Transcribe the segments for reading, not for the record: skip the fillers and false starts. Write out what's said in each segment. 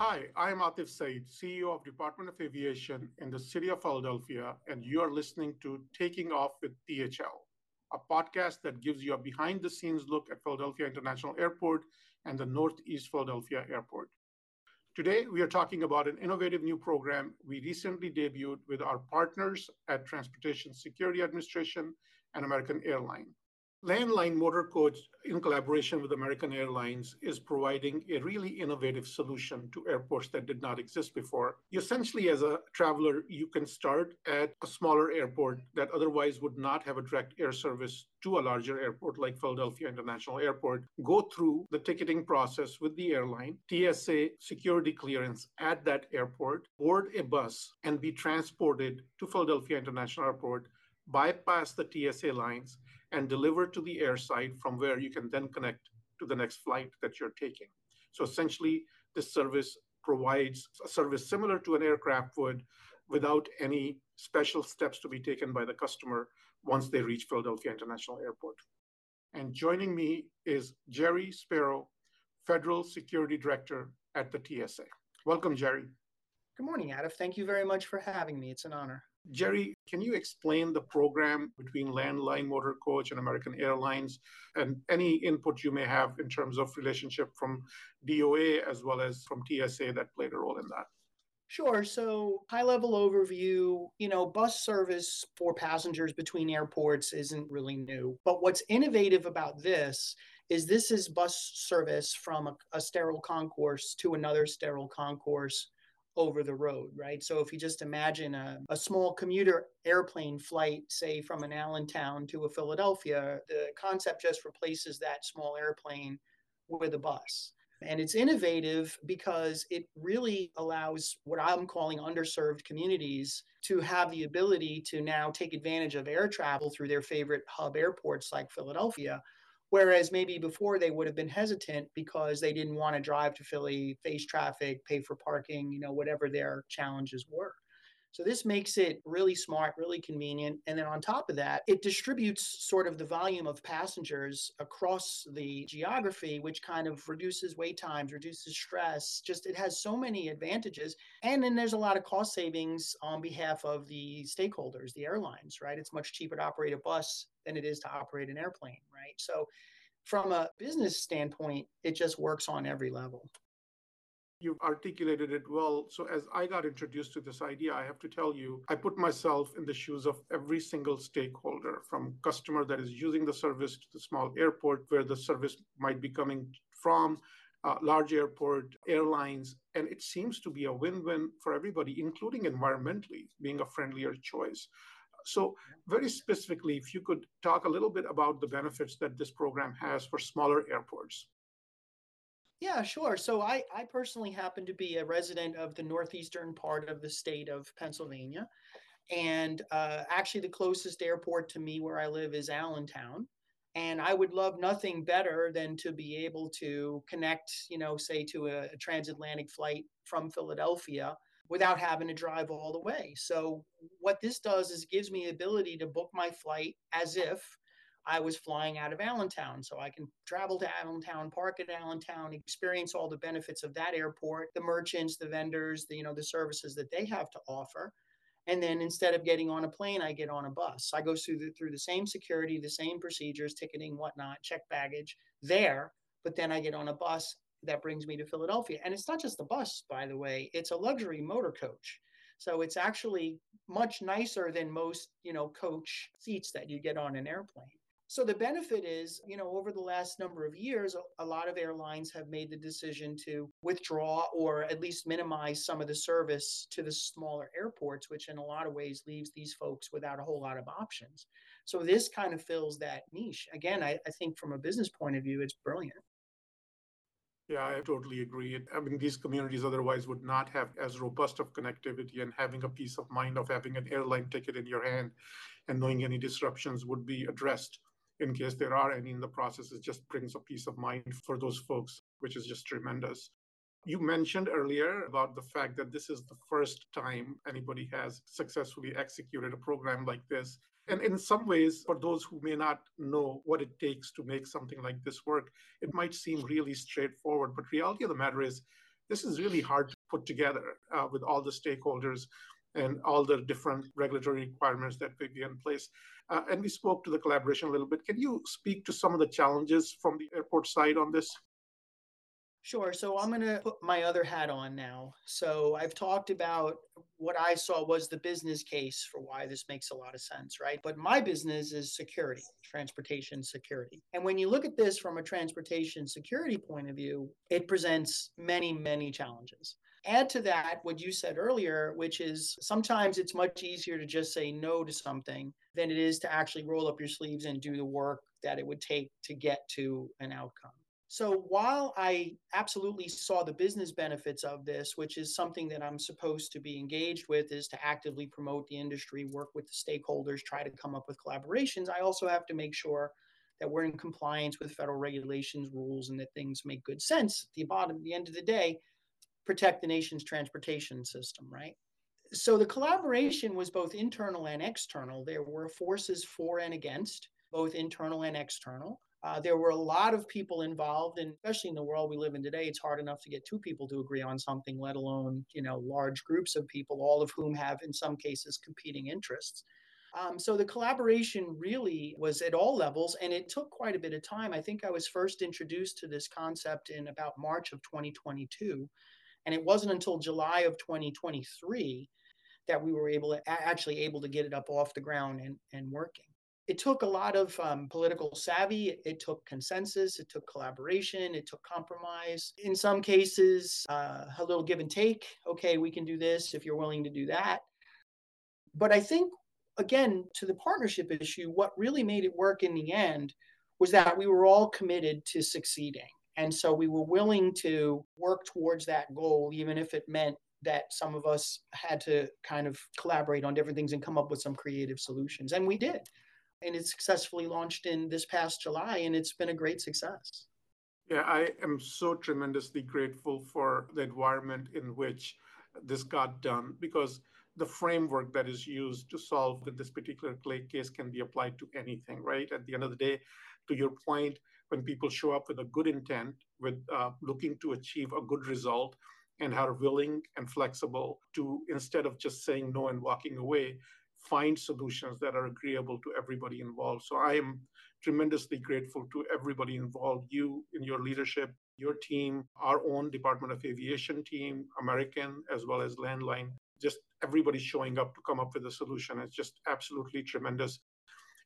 Hi, I'm Atif Saeed, CEO of Department of Aviation in the City of Philadelphia, and you're listening to Taking Off with PHL, a podcast that gives you a behind-the-scenes look at Philadelphia International Airport and the Northeast Philadelphia Airport. Today, we are talking about an innovative new program we recently debuted with our partners at Transportation Security Administration and American Airlines. Landline Motor Coach, in collaboration with American Airlines, is providing a really innovative solution to airports that did not exist before. Essentially, as a traveler, you can start at a smaller airport that otherwise would not have a direct air service to a larger airport like Philadelphia International Airport, go through the ticketing process with the airline, TSA security clearance at that airport, board a bus, and be transported to Philadelphia International Airport, bypass the TSA lines, and deliver to the airside from where you can then connect to the next flight that you're taking. So essentially, this service provides a service similar to an aircraft would without any special steps to be taken by the customer once they reach Philadelphia International Airport. And joining me is Gerardo Spero, Federal Security Director at the TSA. Welcome, Gerry. Good morning, Atif. Thank you very much for having me. It's an honor. Gerry, can you explain the program between Landline Motor Coach and American Airlines and any input you may have in terms of relationship from DOA as well as from TSA that played a role in that? Sure. So high-level overview, bus service for passengers between airports isn't really new. But what's innovative about this is bus service from a sterile concourse to another sterile concourse over the road, right? So if you just imagine a small commuter airplane flight, say from an Allentown to a Philadelphia, the concept just replaces that small airplane with a bus. And it's innovative because it really allows what I'm calling underserved communities to have the ability to now take advantage of air travel through their favorite hub airports like Philadelphia. Whereas maybe before they would have been hesitant because they didn't want to drive to Philly, face traffic, pay for parking, whatever their challenges were. So this makes it really smart, really convenient. And then on top of that, it distributes sort of the volume of passengers across the geography, which kind of reduces wait times, reduces stress. Just it has so many advantages. And then there's a lot of cost savings on behalf of the stakeholders, the airlines, right? It's much cheaper to operate a bus than it is to operate an airplane, right? So from a business standpoint, it just works on every level. You've articulated it well. So as I got introduced to this idea, I have to tell you, I put myself in the shoes of every single stakeholder, from customer that is using the service to the small airport where the service might be coming from, large airport, airlines. And it seems to be a win-win for everybody, including environmentally being a friendlier choice. So very specifically, if you could talk a little bit about the benefits that this program has for smaller airports. Yeah, sure. So I personally happen to be a resident of the northeastern part of the state of Pennsylvania. And actually the closest airport to me where I live is Allentown. And I would love nothing better than to be able to connect, say to a transatlantic flight from Philadelphia without having to drive all the way. So what this does is it gives me the ability to book my flight as if I was flying out of Allentown, so I can travel to Allentown, park at Allentown, experience all the benefits of that airport, the merchants, the vendors, the services that they have to offer. And then instead of getting on a plane, I get on a bus. I go through the same security, the same procedures, ticketing, whatnot, check baggage there, but then I get on a bus that brings me to Philadelphia. And it's not just the bus, by the way, it's a luxury motor coach. So it's actually much nicer than most, coach seats that you get on an airplane. So the benefit is, over the last number of years, a lot of airlines have made the decision to withdraw or at least minimize some of the service to the smaller airports, which in a lot of ways leaves these folks without a whole lot of options. So this kind of fills that niche. Again, I think from a business point of view, it's brilliant. Yeah, I totally agree. I mean, these communities otherwise would not have as robust of connectivity, and having a peace of mind of having an airline ticket in your hand and knowing any disruptions would be addressed in case there are any in the process. It just brings a peace of mind for those folks, which is just tremendous. You mentioned earlier about the fact that this is the first time anybody has successfully executed a program like this. And in some ways, for those who may not know what it takes to make something like this work, it might seem really straightforward. But reality of the matter is This is really hard to put together with all the stakeholders and all the different regulatory requirements that could be in place. And we spoke to the collaboration a little bit. Can you speak to some of the challenges from the airport side on this? Sure. So I'm going to put my other hat on now. So I've talked about what I saw was the business case for why this makes a lot of sense, right? But my business is security, transportation security. And when you look at this from a transportation security point of view, it presents many, many challenges. Add to that what you said earlier, which is sometimes it's much easier to just say no to something than it is to actually roll up your sleeves and do the work that it would take to get to an outcome. So while I absolutely saw the business benefits of this, which is something that I'm supposed to be engaged with, is to actively promote the industry, work with the stakeholders, try to come up with collaborations, I also have to make sure that we're in compliance with federal regulations, rules, and that things make good sense. At the bottom, at the end of the day, protect the nation's transportation system, right? So the collaboration was both internal and external. There were forces for and against, both internal and external. There were a lot of people involved, and especially in the world we live in today, it's hard enough to get two people to agree on something, let alone, you know, large groups of people, all of whom have, in some cases, competing interests. So the collaboration really was at all levels, and it took quite a bit of time. I think I was first introduced to this concept in about March of 2022, and it wasn't until July of 2023 that we were able to get it up off the ground and working. It took a lot of political savvy. It took consensus. It took collaboration. It took compromise. In some cases, a little give and take. Okay, we can do this if you're willing to do that. But I think, again, to the partnership issue, what really made it work in the end was that we were all committed to succeeding. And so we were willing to work towards that goal, even if it meant that some of us had to kind of collaborate on different things and come up with some creative solutions. And we did. And it successfully launched in this past July, and it's been a great success. Yeah, I am so tremendously grateful for the environment in which this got done, because the framework that is used to solve this particular case can be applied to anything, right? At the end of the day, to your point, when people show up with a good intent, with looking to achieve a good result, and are willing and flexible to, instead of just saying no and walking away, find solutions that are agreeable to everybody involved. So I am tremendously grateful to everybody involved, you in your leadership, your team, our own Department of Aviation team, American, as well as Landline, just everybody showing up to come up with a solution. It's just absolutely tremendous.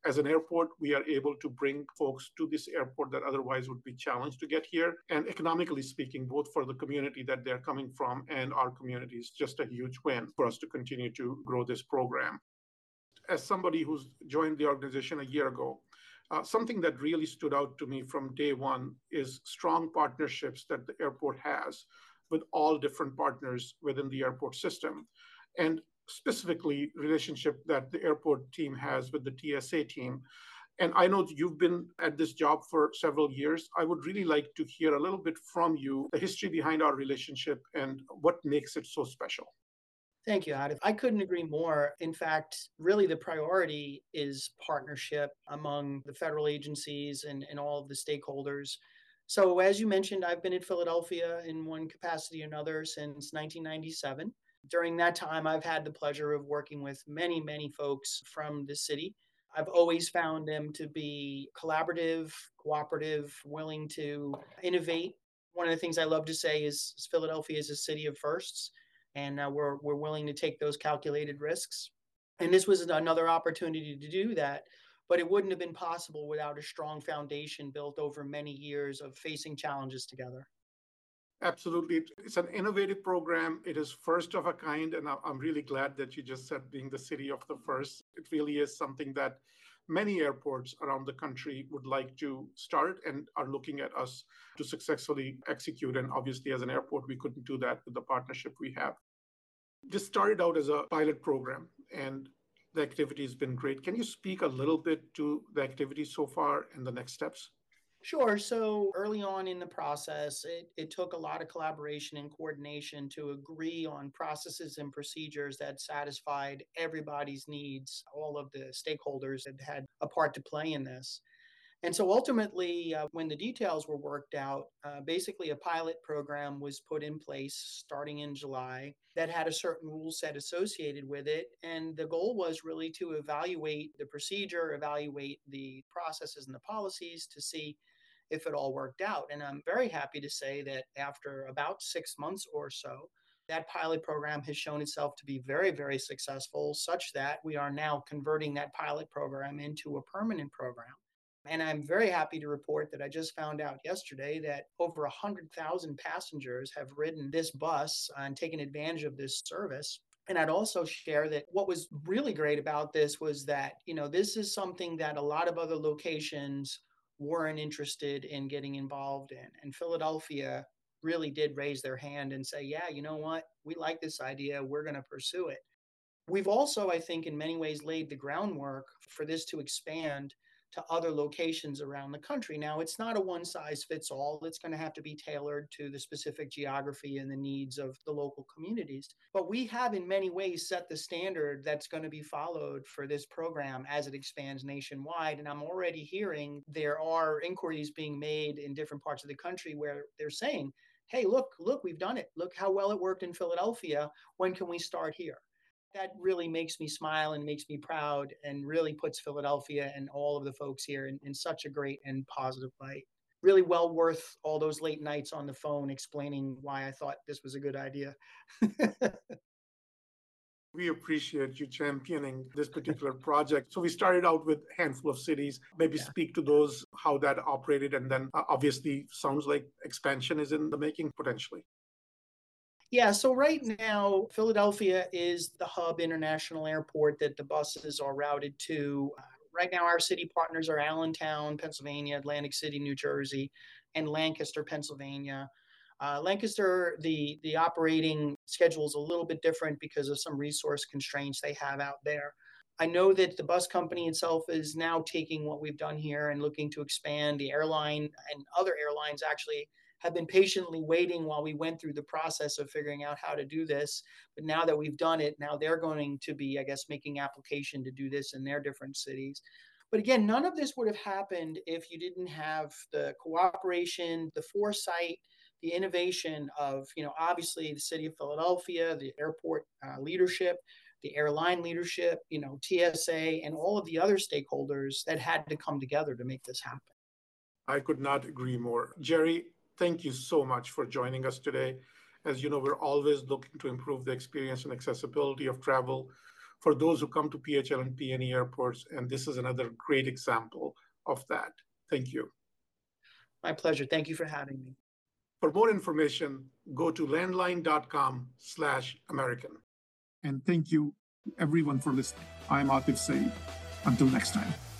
As an airport, we are able to bring folks to this airport that otherwise would be challenged to get here. And economically speaking, both for the community that they're coming from and our communities, just a huge win for us to continue to grow this program. As somebody who's joined the organization a year ago, something that really stood out to me from day one is strong partnerships that the airport has with all different partners within the airport system, and specifically relationship that the airport team has with the TSA team. And I know you've been at this job for several years. I would really like to hear a little bit from you, the history behind our relationship and what makes it so special. Thank you, Atif. I couldn't agree more. In fact, really the priority is partnership among the federal agencies and all of the stakeholders. So as you mentioned, I've been in Philadelphia in one capacity or another since 1997. During that time, I've had the pleasure of working with many, many folks from the city. I've always found them to be collaborative, cooperative, willing to innovate. One of the things I love to say is Philadelphia is a city of firsts. And we're willing to take those calculated risks. And this was another opportunity to do that, but it wouldn't have been possible without a strong foundation built over many years of facing challenges together. Absolutely. It's an innovative program. It is first of a kind, and I'm really glad that you just said being the city of the first. It really is something that many airports around the country would like to start and are looking at us to successfully execute. And obviously, as an airport, we couldn't do that with the partnership we have. This started out as a pilot program, and the activity has been great. Can you speak a little bit to the activity so far and the next steps? Sure. So early on in the process, it took a lot of collaboration and coordination to agree on processes and procedures that satisfied everybody's needs. All of the stakeholders had a part to play in this. And so ultimately, when the details were worked out, basically a pilot program was put in place starting in July that had a certain rule set associated with it. And the goal was really to evaluate the procedure, evaluate the processes and the policies to see if it all worked out. And I'm very happy to say that after about 6 months or so, that pilot program has shown itself to be very, very successful, such that we are now converting that pilot program into a permanent program. And I'm very happy to report that I just found out yesterday that over 100,000 passengers have ridden this bus and taken advantage of this service. And I'd also share that what was really great about this was that, you know, this is something that a lot of other locations weren't interested in getting involved in. And Philadelphia really did raise their hand and say, yeah, you know what? We like this idea. We're going to pursue it. We've also, I think, in many ways laid the groundwork for this to expand to other locations around the country. Now, it's not a one-size-fits-all. It's going to have to be tailored to the specific geography and the needs of the local communities. But we have in many ways set the standard that's going to be followed for this program as it expands nationwide. And I'm already hearing there are inquiries being made in different parts of the country where they're saying, hey, look, we've done it. Look how well it worked in Philadelphia. When can we start here? That really makes me smile and makes me proud and really puts Philadelphia and all of the folks here in such a great and positive light. Really well worth all those late nights on the phone explaining why I thought this was a good idea. We appreciate you championing this particular project. So we started out with a handful of cities, maybe speak to those, how that operated, and then obviously sounds like expansion is in the making potentially. Yeah, so right now, Philadelphia is the hub international airport that the buses are routed to. Right now, our city partners are Allentown, Pennsylvania, Atlantic City, New Jersey, and Lancaster, Pennsylvania. Lancaster, the operating schedule is a little bit different because of some resource constraints they have out there. I know that the bus company itself is now taking what we've done here and looking to expand. The airline and other airlines actually have been patiently waiting while we went through the process of figuring out how to do this. But now that we've done it, now they're going to be, I guess, making application to do this in their different cities. But again, none of this would have happened if you didn't have the cooperation, the foresight, the innovation of, you know, obviously the city of Philadelphia, the airport leadership, the airline leadership, you know, TSA, and all of the other stakeholders that had to come together to make this happen. I could not agree more. Jerry, thank you so much for joining us today. As you know, we're always looking to improve the experience and accessibility of travel for those who come to PHL and PNE airports, and this is another great example of that. Thank you. My pleasure. Thank you for having me. For more information, go to landline.com/American. And thank you, everyone, for listening. I'm Atif Saeed. Until next time.